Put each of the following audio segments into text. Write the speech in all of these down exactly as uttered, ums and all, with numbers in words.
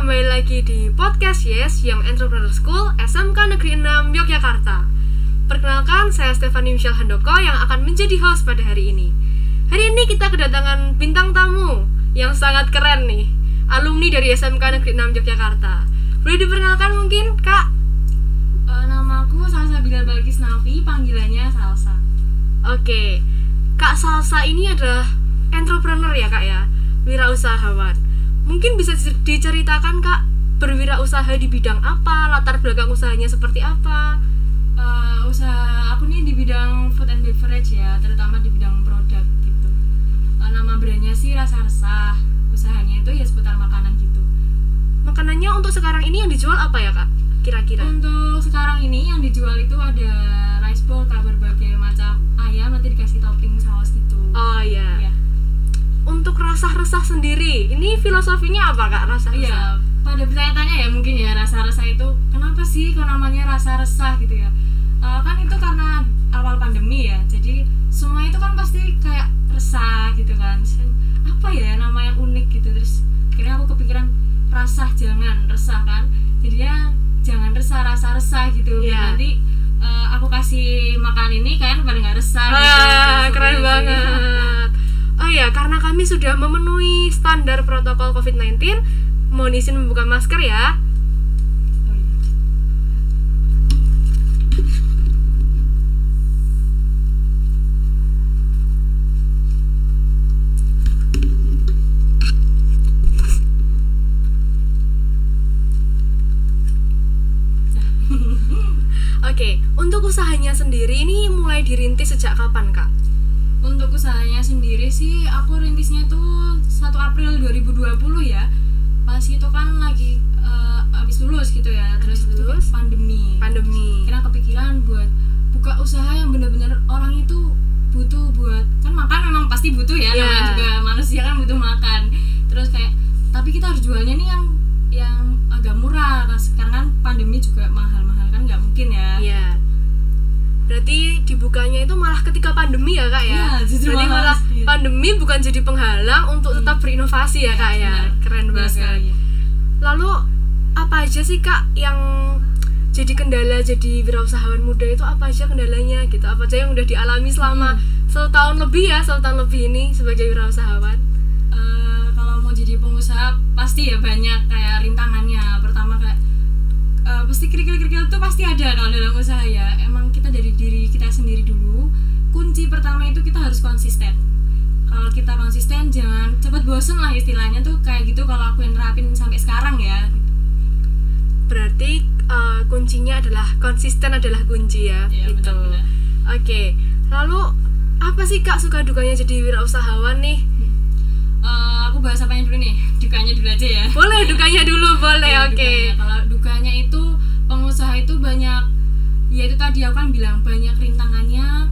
kembali lagi di podcast Yes Young Entrepreneur School S M K Negeri enam Yogyakarta. Perkenalkan, saya Stephanie Michelle Hendoko yang akan menjadi host pada hari ini. Hari ini kita kedatangan bintang tamu yang sangat keren nih, alumni dari S M K Negeri enam Yogyakarta. Boleh diperkenalkan mungkin, Kak? Uh, nama aku Salsa Binabakis Nafi, panggilannya Salsa. Oke, Kak Salsa ini adalah entrepreneur ya, Kak ya, wirausahawan. Mungkin bisa diceritakan, Kak, berwirausaha di bidang apa, latar belakang usahanya seperti apa? Uh, usaha aku nih di bidang food and beverage ya, terutama di bidang produk gitu. Uh, nama brandnya sih Rasa Resah, usahanya itu ya seputar makanan gitu. Makanannya untuk sekarang ini yang dijual apa ya, Kak, kira-kira? Untuk sekarang ini yang dijual itu ada rice bowl, Kak, berbagai macam ayam, nanti dikasih topping saus gitu. Oh iya, yeah. Untuk rasa-resah sendiri, ini filosofinya apa, Kak, rasa-resah? Iya, pada bertanya-tanya ya mungkin ya, rasa-resah itu kenapa sih kok namanya rasa-resah gitu ya? Uh, kan itu karena awal pandemi ya, jadi semua itu kan pasti kayak resah gitu kan. Apa ya nama yang unik gitu, terus akhirnya aku kepikiran rasah, jangan resah kan. Jadinya jangan resah, rasa-resah gitu. Yeah. Nanti uh, aku kasih makan ini kalian pada nggak resah. Ah, gitu. Terus, keren gitu, banget. Gitu. Oh ya, karena kami sudah memenuhi standar protokol covid sembilan belas, mohon izin membuka masker ya. Oke, untuk usahanya sendiri ini mulai dirintis sejak kapan, Kak? Untuk usahanya sendiri sih, aku rintisnya tuh satu April dua ribu dua puluh ya. Pas itu kan lagi uh, abis lulus gitu ya, terus itu pandemi Pandemi kira kepikiran buat buka usaha yang benar-benar orang itu butuh buat. Kan makan memang pasti butuh ya, yeah. Namanya juga manusia kan butuh makan. Terus kayak, tapi kita harus jualnya nih yang yang agak murah. Sekarang kan pandemi juga mahal-mahal kan gak mungkin ya. Iya, yeah. Berarti dibukanya itu malah ketika pandemi ya, Kak ya? Ya, justru berarti malah, malah pandemi bukan jadi penghalang untuk tetap berinovasi ya, ya Kak ya? Benar. Keren banget sekali. Lalu apa aja sih, Kak, yang jadi kendala jadi wirausahawan muda itu, apa aja kendalanya gitu? Apa aja yang udah dialami selama hmm. satu tahun lebih ya, satu tahun lebih ini sebagai wirausahawan? Uh, kalau mau jadi pengusaha pasti ya banyak kayak rintangannya. Pertama kayak Uh, pasti kerikil-kerikil itu pasti ada kalau dalam usaha ya. Emang kita dari diri kita sendiri dulu. Kunci pertama itu kita harus konsisten. Kalau kita konsisten, jangan cepat bosen lah istilahnya tuh kayak gitu. Kalau aku yang terapin sampai sekarang ya. Berarti uh, kuncinya adalah konsisten adalah kunci ya. Iya, gitu. Benar-benar. Oke, lalu apa sih, Kak, suka dukanya jadi wirausahawan nih? Uh, aku bahas apanya dulu nih? Dukanya dulu aja ya. Boleh, dukanya dulu, boleh, ya, oke okay. Kalau dukanya itu, pengusaha itu banyak. Ya itu tadi aku kan bilang, banyak rintangannya.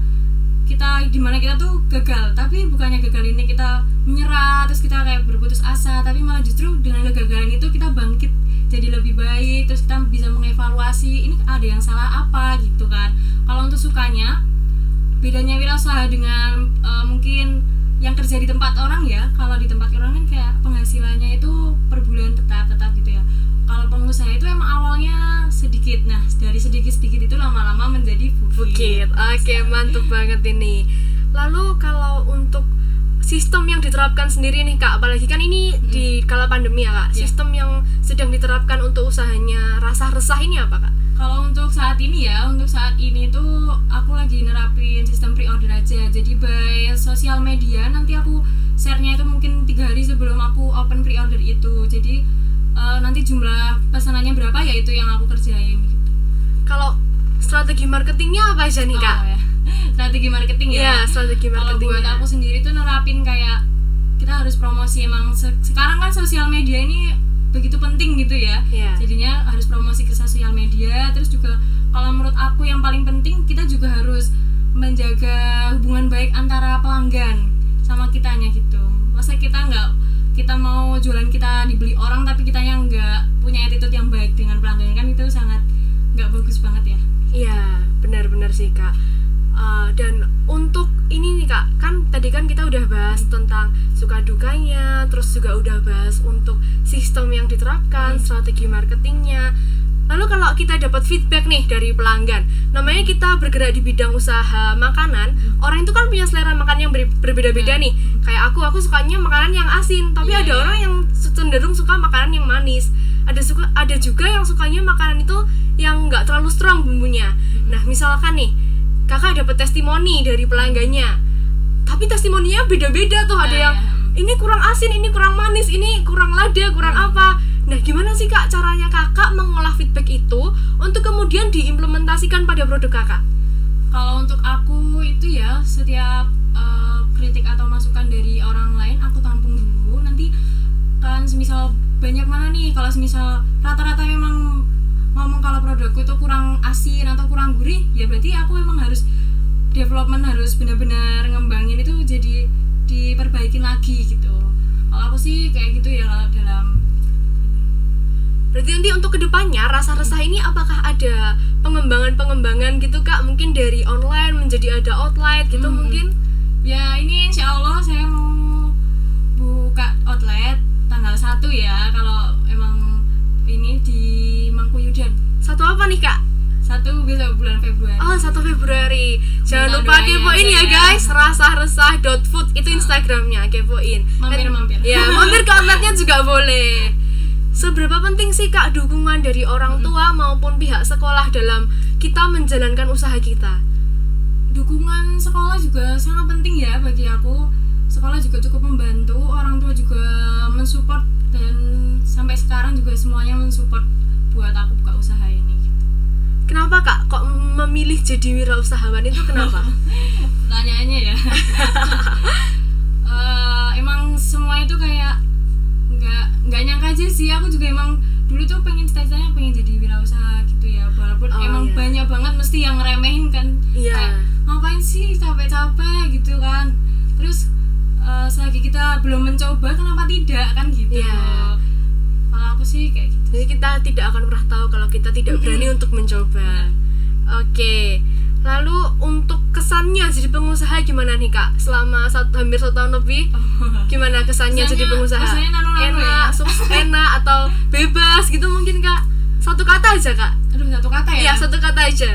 Kita, dimana kita tuh gagal. Tapi bukannya gagal ini kita menyerah, terus kita kayak berputus asa. Tapi malah justru dengan kegagalan itu kita bangkit jadi lebih baik. Terus kita bisa mengevaluasi, ini ada yang salah apa gitu kan. Kalau untuk sukanya, bedanya wirausaha dengan uh, mungkin yang kerja di tempat orang ya. Kalau di tempat orang kan kayak penghasilannya itu per bulan tetap-tetap gitu ya. Kalau pengusaha itu emang awalnya sedikit. Nah, dari sedikit-sedikit itu lama-lama menjadi bukit. Oke, mantap banget ini. Lalu kalau untuk sistem yang diterapkan sendiri nih, Kak, apalagi kan ini hmm. di kala pandemi ya, Kak. Sistem yeah. yang sedang diterapkan untuk usahanya Rasa-Resah ini apa, Kak? Kalau untuk saat ini ya, untuk saat ini tuh aku lagi nerapin sistem pre-order aja. Jadi by sosial media nanti aku share-nya itu mungkin tiga hari sebelum aku open pre-order itu. Jadi uh, nanti jumlah pesanannya berapa ya itu yang aku kerjain gitu. Kalau strategi marketingnya apa aja nih, Kak? Oh, ya. Strategi marketing ya? Iya, strategi marketing. Kalau buat aku sendiri tuh nerapin kayak kita harus promosi. Emang se- sekarang kan sosial media ini begitu penting gitu ya, yeah. Jadinya harus promosi ke sosial media. Terus juga kalau menurut aku yang paling penting, kita juga harus menjaga hubungan baik antara pelanggan sama kitanya gitu. Masa kita nggak, kita mau jualan kita dibeli orang tapi kitanya nggak punya attitude yang baik dengan pelanggan, kan itu sangat nggak bagus banget ya. Iya, yeah, benar-benar sih, Kak. Uh, dan untuk ini nih Kak, kan tadi kan kita udah bahas tentang suka dukanya, terus juga udah bahas untuk sistem yang diterapkan, strategi marketingnya. Lalu kalau kita dapat feedback nih dari pelanggan, namanya kita bergerak di bidang usaha makanan, hmm. orang itu kan punya selera makan yang ber- berbeda-beda hmm. nih. Kayak aku, aku sukanya makanan yang asin, tapi yeah, ada yeah. orang yang cenderung suka makanan yang manis. Ada suka, ada juga yang sukanya makanan itu yang nggak terlalu strong bumbunya. Hmm. Nah, misalkan nih, Kakak dapat testimoni dari pelanggannya, tapi testimoninya beda-beda tuh. Ada yang ini kurang asin, ini kurang manis, ini kurang lada, kurang hmm. apa. Nah, gimana sih Kak caranya Kakak mengolah feedback itu untuk kemudian diimplementasikan pada produk Kakak? Kalau untuk aku itu ya, setiap uh, kritik atau masukan dari orang lain aku tampung dulu. Nanti kan semisal banyak mana nih, kalau semisal rata-rata memang ngomong kalau produkku itu kurang asin atau kurang gurih, ya berarti aku memang harus development, harus benar-benar ngembangin itu jadi diperbaikin lagi gitu. Kalau aku sih kayak gitu ya dalam. Berarti nanti untuk kedepannya Rasa Resah ini apakah ada pengembangan-pengembangan gitu Kak? Mungkin dari online menjadi ada outlet gitu hmm. mungkin? Ya ini insya Allah saya mau buka outlet tanggal satu ya, kalau emang ini di Mangkuyudan. Satu apa nih Kak? Satu besok bulan Februari. Oh satu Februari. Jangan minta lupa kepoin ya guys, rasaresah.food itu Instagramnya, kepoin. Mampir-mampir. Ya mampir ke outletnya juga boleh. Seberapa penting sih Kak dukungan dari orang tua hmm. maupun pihak sekolah dalam kita menjalankan usaha kita? Dukungan sekolah juga sangat penting ya bagi aku. Sekolah juga cukup membantu, orang tua juga mensupport, dan sampai sekarang juga semuanya mensupport buat aku buka usaha ini. Kenapa Kak kok memilih jadi wirausahawan itu kenapa? Pertanyaannya ya. uh, emang semua itu kayak nggak nggak nyangka aja sih. Aku juga emang dulu tuh pengen cita-citanya pengen jadi wirausaha gitu ya, walaupun oh, emang yeah. banyak banget mesti yang ngeremehin kan, yeah. kayak ngapain sih capek-capek gitu kan. Terus uh, selagi kita belum mencoba kenapa tidak kan gitu. yeah. Kalau aku sih kayak gitu, jadi kita tidak akan pernah tahu kalau kita tidak berani mm-hmm. untuk mencoba. yeah. Oke okay. Lalu untuk kesannya jadi pengusaha gimana nih Kak? Selama satu, hampir satu tahun lebih, gimana kesannya, kesannya jadi pengusaha? Enak, ya? Sukses, enak, atau bebas gitu mungkin Kak? Satu kata aja Kak. Aduh satu kata ya? Iya satu kata aja.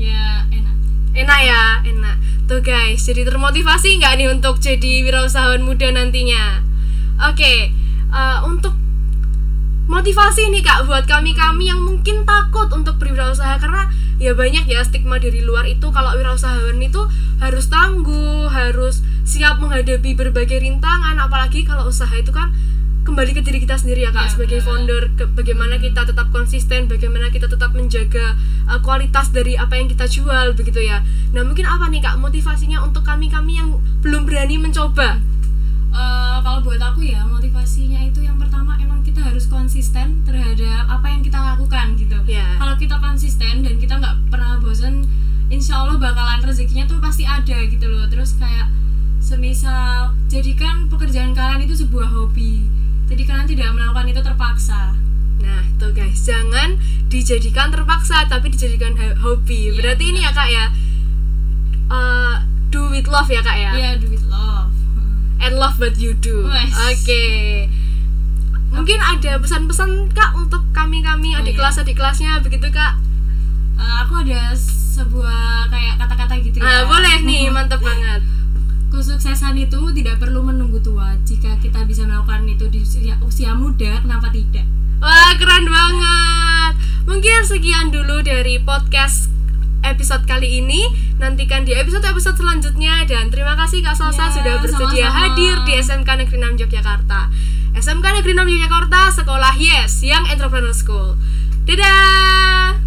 Ya enak. Enak ya, enak. Tuh guys, jadi termotivasi nggak nih untuk jadi wirausahawan muda nantinya? Oke, okay. uh, untuk motivasi nih Kak buat kami-kami yang mungkin takut untuk berwirausaha, karena ya banyak ya stigma dari luar itu kalau wirausahawan itu harus tangguh, harus siap menghadapi berbagai rintangan, apalagi kalau usaha itu kan kembali ke diri kita sendiri ya Kak, ya, sebagai founder, ke, bagaimana kita tetap konsisten, bagaimana kita tetap menjaga uh, kualitas dari apa yang kita jual begitu ya. Nah mungkin apa nih Kak motivasinya untuk kami-kami yang belum berani mencoba? Uh, kalau buat aku ya motivasinya itu yang pertama emang kita harus konsisten terhadap apa yang kita lakukan gitu. yeah. Kalau kita konsisten dan kita nggak pernah bosen, insya Allah bakalan rezekinya tuh pasti ada gitu loh. Terus kayak semisal jadikan pekerjaan kalian itu sebuah hobi, jadi kalian tidak melakukan itu terpaksa. Nah tuh guys, jangan dijadikan terpaksa tapi dijadikan hobi. yeah, Berarti yeah. ini ya Kak ya, uh, do with love ya Kak ya. Iya yeah, do with love and love what you do. Oke okay. Mungkin ada pesan-pesan Kak untuk kami-kami oh, adik iya. kelas-adik kelasnya begitu Kak? Uh, aku ada sebuah kayak kata-kata gitu ya. Ah, boleh nih, mantap banget. Kesuksesan itu tidak perlu menunggu tua. Jika kita bisa melakukan itu di usia, usia muda, kenapa tidak? Wah keren banget. Mungkin sekian dulu dari podcast episode kali ini. Nantikan di episode-episode selanjutnya. Dan terima kasih Kak Salsa yeah, sudah bersedia sama-sama hadir di S M K Negeri enam Yogyakarta. S M K Negeri enam Yogyakarta, sekolah yes yang entrepreneur school. Dadah.